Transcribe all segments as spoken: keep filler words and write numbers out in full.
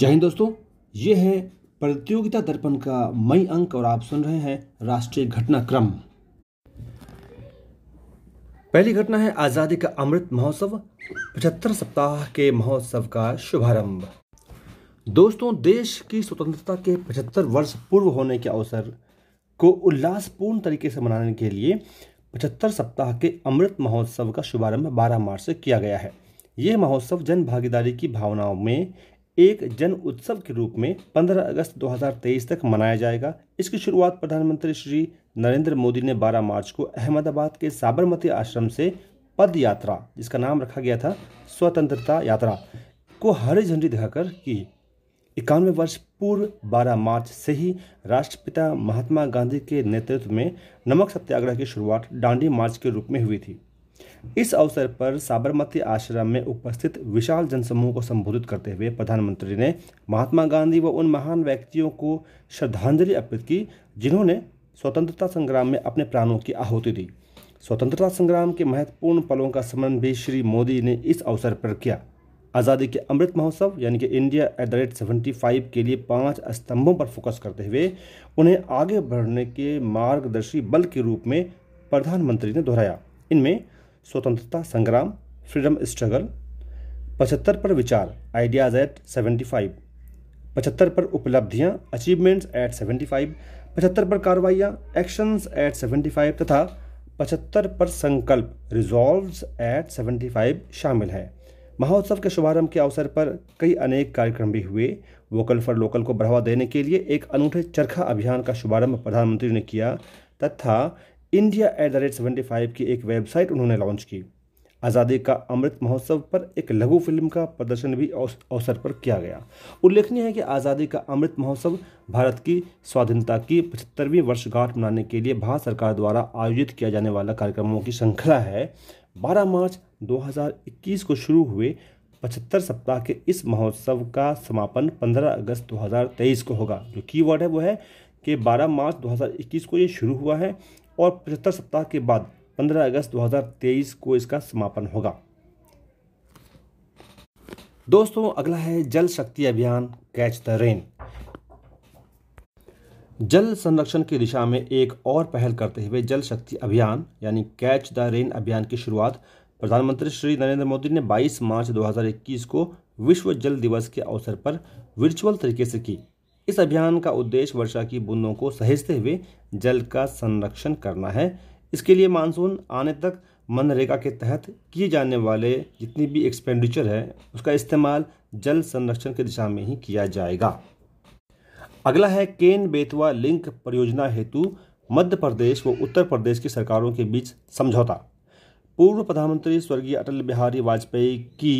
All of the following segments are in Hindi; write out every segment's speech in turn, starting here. जय हिंद दोस्तों, ये है प्रतियोगिता दर्पण का मई अंक और आप सुन रहे हैं राष्ट्रीय घटनाक्रम। पहली घटना है आजादी का अमृत महोत्सव, पचहत्तर सप्ताह के महोत्सव का शुभारंभ। दोस्तों, देश की स्वतंत्रता के पचहत्तर वर्ष पूर्व होने के अवसर को उल्लासपूर्ण तरीके से मनाने के लिए पचहत्तर सप्ताह के अमृत महोत्सव का शुभारंभ बारह मार्च से किया गया है। यह महोत्सव जन भागीदारी की भावनाओं में एक जन उत्सव के रूप में पंद्रह अगस्त दो हज़ार तेईस तक मनाया जाएगा। इसकी शुरुआत प्रधानमंत्री श्री नरेंद्र मोदी ने बारह मार्च को अहमदाबाद के साबरमती आश्रम से पद यात्रा, जिसका नाम रखा गया था स्वतंत्रता यात्रा, को हरी झंडी दिखाकर की। इक्यानवे वर्ष पूर्व बारह मार्च से ही राष्ट्रपिता महात्मा गांधी के नेतृत्व में नमक सत्याग्रह की शुरुआत डांडी मार्च के रूप में हुई थी। इस अवसर पर साबरमती आश्रम में उपस्थित विशाल जनसमूह को संबोधित करते हुए प्रधानमंत्री ने महात्मा गांधी व उन महान व्यक्तियों को श्रद्धांजलि अर्पित की जिन्होंने स्वतंत्रता संग्राम में अपने प्राणों की आहुति दी। स्वतंत्रता संग्राम के महत्वपूर्ण पलों का स्मरण भी श्री मोदी ने इस अवसर पर किया। आज़ादी के अमृत महोत्सव यानी कि India at the rate seventy five के लिए पाँच स्तंभों पर फोकस करते हुए उन्हें आगे बढ़ने के मार्गदर्शी बल के रूप में प्रधानमंत्री ने दोहराया। इनमें स्वतंत्रता संग्राम, फ्रीडम स्ट्रगल, पचहत्तर पर विचार, आइडियाज एट सेवेंटी फाइव, पचहत्तर पर उपलब्धियां, अचीवमेंट्स एट सेवेंटी फाइव, पचहत्तर पर कार्रवाइयाँ, एक्शंस एट सेवेंटी फाइव तथा पचहत्तर पर संकल्प, रिजॉल्व्स एट सेवेंटी फाइव शामिल है। महोत्सव के शुभारंभ के अवसर पर कई अनेक कार्यक्रम भी हुए। वोकल फॉर लोकल को बढ़ावा देने के लिए एक अनूठे चरखा अभियान का शुभारंभ प्रधानमंत्री ने किया तथा India at the rate seventy five की एक वेबसाइट उन्होंने लॉन्च की। आज़ादी का अमृत महोत्सव पर एक लघु फिल्म का प्रदर्शन भी अवसर पर किया गया। उल्लेखनीय है कि आज़ादी का अमृत महोत्सव भारत की स्वाधीनता की पचहत्तरवीं वर्षगांठ मनाने के लिए भारत सरकार द्वारा आयोजित किया जाने वाला कार्यक्रमों की श्रृंखला है। बारह मार्च दो हज़ार इक्कीस को शुरू हुए पचहत्तर सप्ताह के इस महोत्सव का समापन पंद्रह अगस्त दो हज़ार तेईस को होगा। जो कीवर्ड है वो है कि बारह मार्च दो हज़ार इक्कीस को ये शुरू हुआ है और पचहत्तर सप्ताह के बाद पंद्रह अगस्त दो हज़ार तेईस को इसका समापन होगा। दोस्तों, अगला है जल शक्ति अभियान, कैच द रेन। जल संरक्षण की दिशा में एक और पहल करते हुए जल शक्ति अभियान यानी कैच द रेन अभियान की शुरुआत प्रधानमंत्री श्री नरेंद्र मोदी ने बाईस मार्च दो हज़ार इक्कीस को विश्व जल दिवस के अवसर पर वर्चुअल तरीके से की। इस अभियान का उद्देश्य वर्षा की बूंदों को सहेजते हुए जल का संरक्षण करना है। इसके लिए मानसून आने तक मनरेगा के तहत किए जाने वाले जितनी भी एक्सपेंडिचर है उसका इस्तेमाल जल संरक्षण की दिशा में ही किया जाएगा। अगला है केन बेतवा लिंक परियोजना हेतु मध्य प्रदेश व उत्तर प्रदेश की सरकारों के बीच समझौता। पूर्व प्रधानमंत्री स्वर्गीय अटल बिहारी वाजपेयी की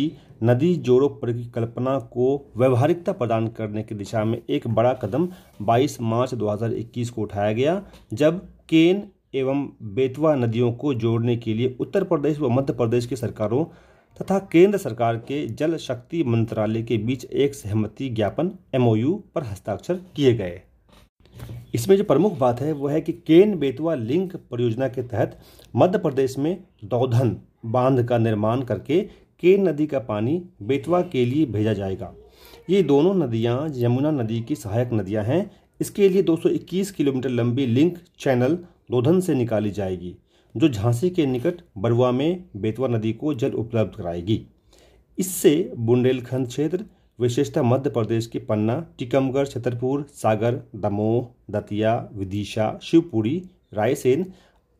नदी जोड़ो परिकल्पना को व्यवहारिकता प्रदान करने की दिशा में एक बड़ा कदम बाईस मार्च दो हज़ार इक्कीस को उठाया गया, जब केन एवं बेतवा नदियों को जोड़ने के लिए उत्तर प्रदेश व मध्य प्रदेश की सरकारों तथा केंद्र सरकार के जल शक्ति मंत्रालय के बीच एक सहमति ज्ञापन एमओयू पर हस्ताक्षर किए गए। इसमें जो प्रमुख बात है वो है कि केन बेतवा लिंक परियोजना के तहत मध्य प्रदेश में दौधन बांध का निर्माण करके केन नदी का पानी बेतवा के लिए भेजा जाएगा। ये दोनों नदियाँ यमुना नदी की सहायक नदियाँ हैं। इसके लिए दो सौ इक्कीस किलोमीटर लंबी लिंक चैनल दौधन से निकाली जाएगी, जो झांसी के निकट बरुआ में बेतवा नदी को जल उपलब्ध कराएगी। इससे बुंदेलखंड क्षेत्र, विशेषतः मध्य प्रदेश के पन्ना, टीकमगढ़, छतरपुर, सागर, दमोह, दतिया, विदिशा, शिवपुरी, रायसेन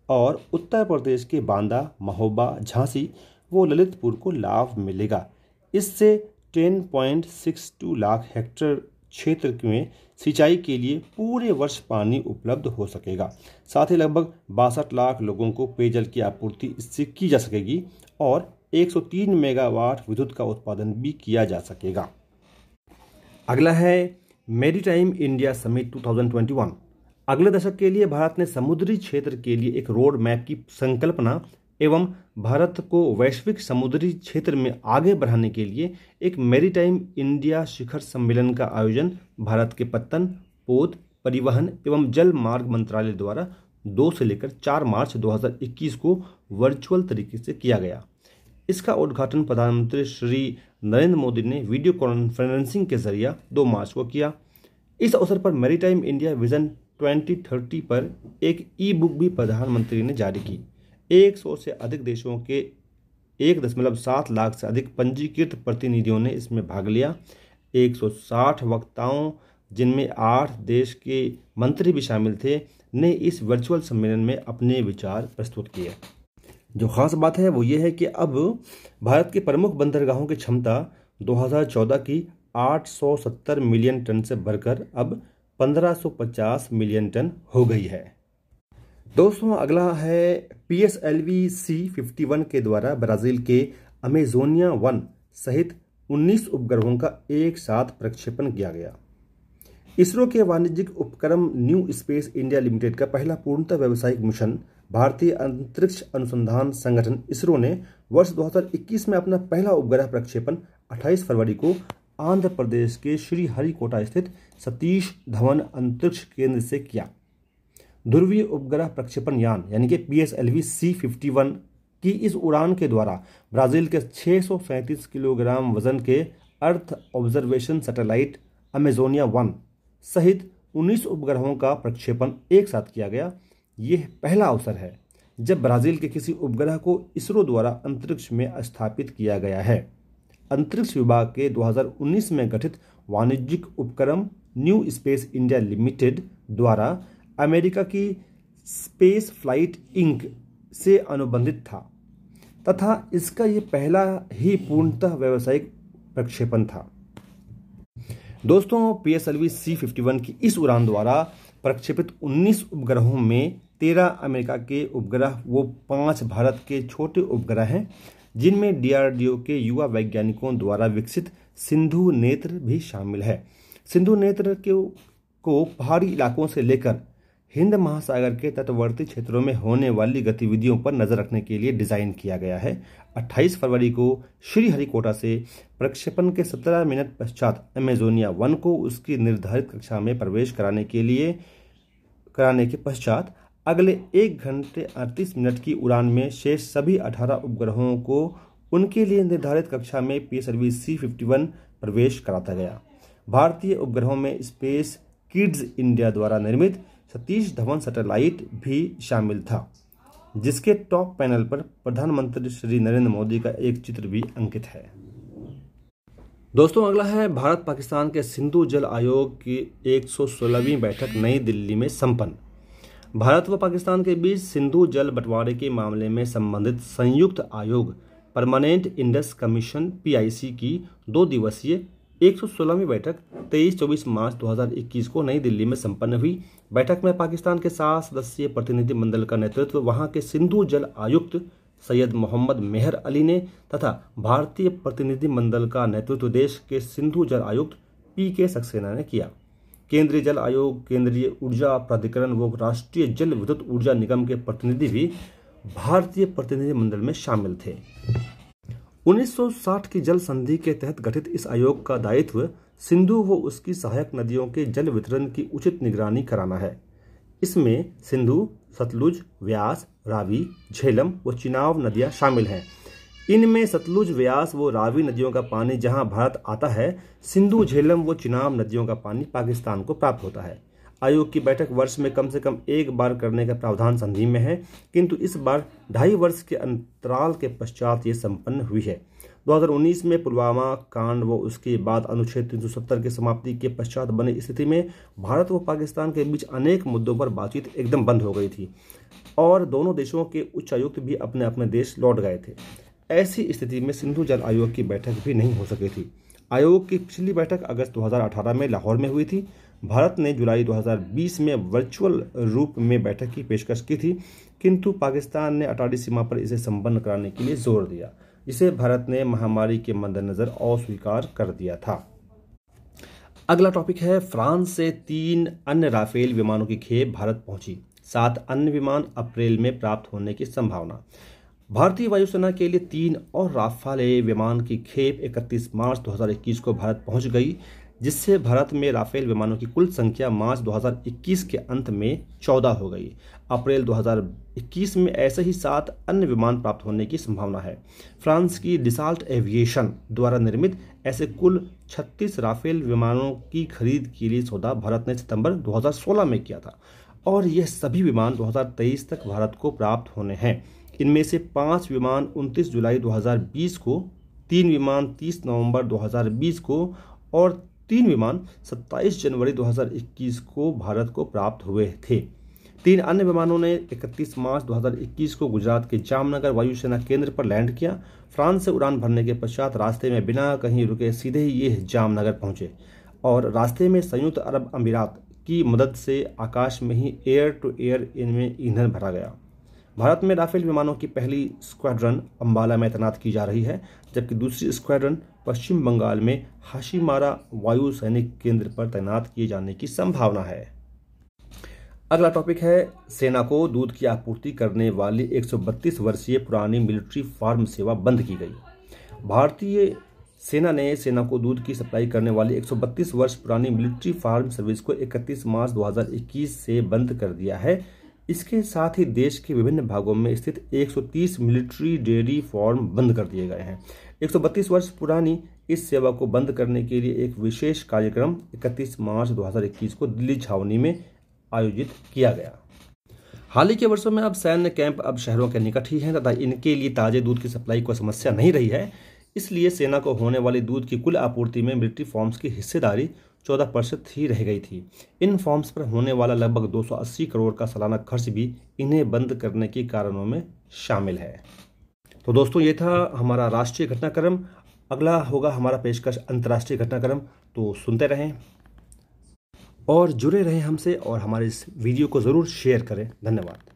और उत्तर प्रदेश के बांदा, महोबा, झांसी व ललितपुर को लाभ मिलेगा। इससे दस पॉइंट बासठ लाख हेक्टेयर क्षेत्र में सिंचाई के लिए पूरे वर्ष पानी उपलब्ध हो सकेगा। साथ ही लगभग बासठ लाख लोगों को पेयजल की आपूर्ति इससे की जा सकेगी और एक सौ तीन मेगावाट विद्युत का उत्पादन भी किया जा सकेगा। अगला है मैरीटाइम इंडिया समिट दो हज़ार इक्कीस। अगले दशक के लिए भारत ने समुद्री क्षेत्र के लिए एक रोड मैप की संकल्पना एवं भारत को वैश्विक समुद्री क्षेत्र में आगे बढ़ाने के लिए एक मैरीटाइम इंडिया शिखर सम्मेलन का आयोजन भारत के पत्तन, पोत, परिवहन एवं जल मार्ग मंत्रालय द्वारा दो से लेकर चार मार्च दो हज़ार इक्कीस को वर्चुअल तरीके से किया गया। इसका उद्घाटन प्रधानमंत्री श्री नरेंद्र मोदी ने वीडियो कॉन्फ्रेंसिंग के जरिए दो मार्च को किया। इस अवसर पर मैरीटाइम इंडिया विजन दो हज़ार तीस पर एक ई बुक भी प्रधानमंत्री ने जारी की। एक सौ से अधिक देशों के एक दशमलव सात लाख से अधिक पंजीकृत प्रतिनिधियों ने इसमें भाग लिया। एक सौ साठ वक्ताओं, जिनमें आठ देश के मंत्री भी शामिल थे, ने इस वर्चुअल सम्मेलन में अपने विचार प्रस्तुत किए। जो खास बात है वो ये है कि अब भारत के प्रमुख बंदरगाहों की क्षमता दो हज़ार चौदह की आठ सौ सत्तर मिलियन टन से बढ़कर अब पंद्रह सौ पचास मिलियन टन हो गई है। दोस्तों, अगला है पीएसएलवी सी इक्यावन के द्वारा ब्राज़ील के अमेजोनिया वन सहित उन्नीस उपग्रहों का एक साथ प्रक्षेपण किया गया। इसरो के वाणिज्यिक उपक्रम न्यू स्पेस इंडिया लिमिटेड का पहला पूर्णतः व्यावसायिक मिशन भारतीय अंतरिक्ष अनुसंधान संगठन इसरो ने वर्ष दो हज़ार इक्कीस में अपना पहला उपग्रह प्रक्षेपण अट्ठाईस फरवरी को आंध्र प्रदेश के श्रीहरिकोटा स्थित सतीश धवन अंतरिक्ष केंद्र से किया। ध्रुवीय उपग्रह प्रक्षेपण यान यानी कि पीएसएलवी सी इक्यावन की इस उड़ान के द्वारा ब्राजील के छः सौ सैंतीस किलोग्राम वजन के earth observation satellite Amazonia one सहित उन्नीस उपग्रहों का प्रक्षेपण एक साथ किया गया। यह पहला अवसर है जब ब्राज़ील के किसी उपग्रह को इसरो द्वारा अंतरिक्ष में स्थापित किया गया है। अंतरिक्ष विभाग के दो हज़ार उन्नीस में गठित वाणिज्यिक उपक्रम न्यू स्पेस इंडिया लिमिटेड द्वारा अमेरिका की स्पेस फ्लाइट इंक से अनुबंधित था तथा इसका यह पहला ही पूर्णतः व्यावसायिक प्रक्षेपण था। दोस्तों, पीएसएलवी सी इक्यावन की इस उड़ान द्वारा प्रक्षेपित उन्नीस उपग्रहों में तेरह अमेरिका के उपग्रह वो पांच भारत के छोटे उपग्रह हैं, जिनमें डीआरडीओ के युवा वैज्ञानिकों द्वारा विकसित सिंधु नेत्र भी शामिल है। सिंधु नेत्र के को पहाड़ी इलाकों से लेकर हिंद महासागर के तटवर्ती क्षेत्रों में होने वाली गतिविधियों पर नजर रखने के लिए डिज़ाइन किया गया है। अट्ठाईस फरवरी को श्रीहरिकोटा से प्रक्षेपण के सत्रह मिनट पश्चात अमेजोनिया वन को उसकी निर्धारित कक्षा में प्रवेश कराने के लिए कराने के पश्चात अगले एक घंटे अड़तीस मिनट की उड़ान में शेष सभी अठारह उपग्रहों को उनके लिए निर्धारित कक्षा में पीएसएलवी सी इक्यावन प्रवेश कराता गया। भारतीय उपग्रहों में स्पेस किड्स इंडिया द्वारा निर्मित सतीश धवन सैटेलाइट भी शामिल था, जिसके टॉप पैनल पर प्रधानमंत्री श्री नरेंद्र मोदी का एक चित्र भी अंकित है। दोस्तों, अगला है भारत पाकिस्तान के सिंधु जल आयोग की एक सौ सोलहवीं बैठक नई दिल्ली में संपन्न। भारत व पाकिस्तान के बीच सिंधु जल बंटवारे के मामले में संबंधित संयुक्त आयोग परमानेंट इंडस कमीशन पीआईसी की दो दिवसीय एक सौ सोलहवीं बैठक तेईस चौबीस मार्च दो हज़ार इक्कीस को नई दिल्ली में संपन्न हुई। बैठक में पाकिस्तान के सात सदस्यीय प्रतिनिधिमंडल का नेतृत्व वहां के सिंधु जल आयुक्त सैयद मोहम्मद मेहर अली ने तथा भारतीय प्रतिनिधिमंडल का नेतृत्व देश के सिंधु जल आयुक्त पी के सक्सेना ने किया। केंद्रीय जल आयोग, केंद्रीय ऊर्जा प्राधिकरण व राष्ट्रीय जल विद्युत ऊर्जा निगम के प्रतिनिधि भी भारतीय प्रतिनिधिमंडल में शामिल थे। उन्नीस सौ साठ की जल संधि के तहत गठित इस आयोग का दायित्व सिंधु व उसकी सहायक नदियों के जल वितरण की उचित निगरानी कराना है। इसमें सिंधु, सतलुज, व्यास, रावी, झेलम व चिनाब नदियां शामिल हैं। इनमें सतलुज, व्यास व रावी नदियों का पानी जहां भारत आता है, सिंधु, झेलम व चिनाब नदियों का पानी पाकिस्तान को प्राप्त होता है। आयोग की बैठक वर्ष में कम से कम एक बार करने का प्रावधान संधि में है, किंतु इस बार ढाई वर्ष के अंतराल के पश्चात ये संपन्न हुई है। दो हज़ार उन्नीस में पुलवामा कांड व उसके बाद अनुच्छेद तीन सौ सत्तर की समाप्ति के पश्चात बनी स्थिति में भारत व पाकिस्तान के बीच अनेक मुद्दों पर बातचीत एकदम बंद हो गई थी और दोनों देशों के उच्चायुक्त भी अपने अपने देश लौट गए थे। ऐसी स्थिति में सिंधु जल आयोग की बैठक भी नहीं हो सकी थी। आयोग की पिछली बैठक अगस्त दो हज़ार अठारह में लाहौर में हुई थी। भारत ने जुलाई दो हज़ार बीस में वर्चुअल रूप में बैठक की पेशकश की थी, किंतु पाकिस्तान ने अटारी सीमा पर इसे संपन्न कराने के लिए जोर दिया, जिसे भारत ने महामारी के मद्देनज़र अस्वीकार कर दिया था। अगला टॉपिक है फ्रांस से तीन अन्य राफेल विमानों की खेप भारत पहुंची। सात अन्य विमान अप्रैल में प्राप्त होने की संभावना। भारतीय वायुसेना के लिए तीन और राफाले विमान की खेप इकतीस मार्च दो हज़ार इक्कीस को भारत पहुँच गई, जिससे भारत में राफेल विमानों की कुल संख्या मार्च दो हज़ार इक्कीस के अंत में चौदह हो गई। अप्रैल दो हज़ार इक्कीस में ऐसे ही सात अन्य विमान प्राप्त होने की संभावना है। फ्रांस की डसाल्ट एविएशन द्वारा निर्मित ऐसे कुल छत्तीस राफेल विमानों की खरीद के लिए सौदा भारत ने सितंबर दो हज़ार सोलह में किया था और यह सभी विमान दो हज़ार तेईस तक भारत को प्राप्त होने हैं। इनमें से पाँच विमान उनतीस जुलाई दो हज़ार बीस को, तीन विमान तीस नवंबर दो हज़ार बीस को और तीन विमान सत्ताईस जनवरी दो हज़ार इक्कीस को भारत को प्राप्त हुए थे। तीन अन्य विमानों ने इकतीस मार्च दो हज़ार इक्कीस को गुजरात के जामनगर वायुसेना केंद्र पर लैंड किया। फ्रांस से उड़ान भरने के पश्चात रास्ते में बिना कहीं रुके सीधे ही ये जामनगर पहुंचे और रास्ते में संयुक्त अरब अमीरात की मदद से आकाश में ही एयर टू एयर इनमें ईंधन भरा गया। भारत में राफेल विमानों की पहली स्क्वाड्रन अंबाला में तैनात की जा रही है, जबकि दूसरी स्क्वाड्रन पश्चिम बंगाल में हाशिमारा वायु सैनिक केंद्र पर तैनात किए जाने की संभावना है। अगला टॉपिक है सेना को दूध की आपूर्ति करने वाली एक सौ बत्तीस वर्षीय पुरानी मिलिट्री फार्म सेवा बंद की गई। भारतीय सेना ने सेना को दूध की सप्लाई करने वाली एक सौ बत्तीस वर्ष पुरानी मिलिट्री फार्म सर्विस को इकतीस मार्च दो हज़ार इक्कीस से बंद कर दिया है। इसके साथ ही देश के विभिन्न भागों में स्थित एक सौ तीस मिलिट्री डेयरी फार्म बंद कर दिए गए हैं। एक सौ बत्तीस वर्ष पुरानी इस सेवा को बंद करने के लिए एक विशेष कार्यक्रम इकतीस मार्च दो हज़ार इक्कीस को दिल्ली छावनी में आयोजित किया गया। हाल ही के वर्षों में अब सैन्य कैंप अब शहरों के निकट ही हैं तथा इनके लिए ताजे दूध की सप्लाई को समस्या नहीं रही है, इसलिए सेना को होने वाली दूध की कुल आपूर्ति में मिलिट्री फार्म्स की हिस्सेदारी चौदह परसेंट ही रह गई थी। इन फार्म्स पर होने वाला लगभग दो सौ अस्सी करोड़ का सालाना खर्च भी इन्हें बंद करने के कारणों में शामिल है। तो दोस्तों ये था हमारा राष्ट्रीय घटनाक्रम। अगला होगा हमारा पेशकश अंतर्राष्ट्रीय घटनाक्रम, तो सुनते रहें और जुड़े रहें हमसे और हमारे इस वीडियो को ज़रूर शेयर करें। धन्यवाद।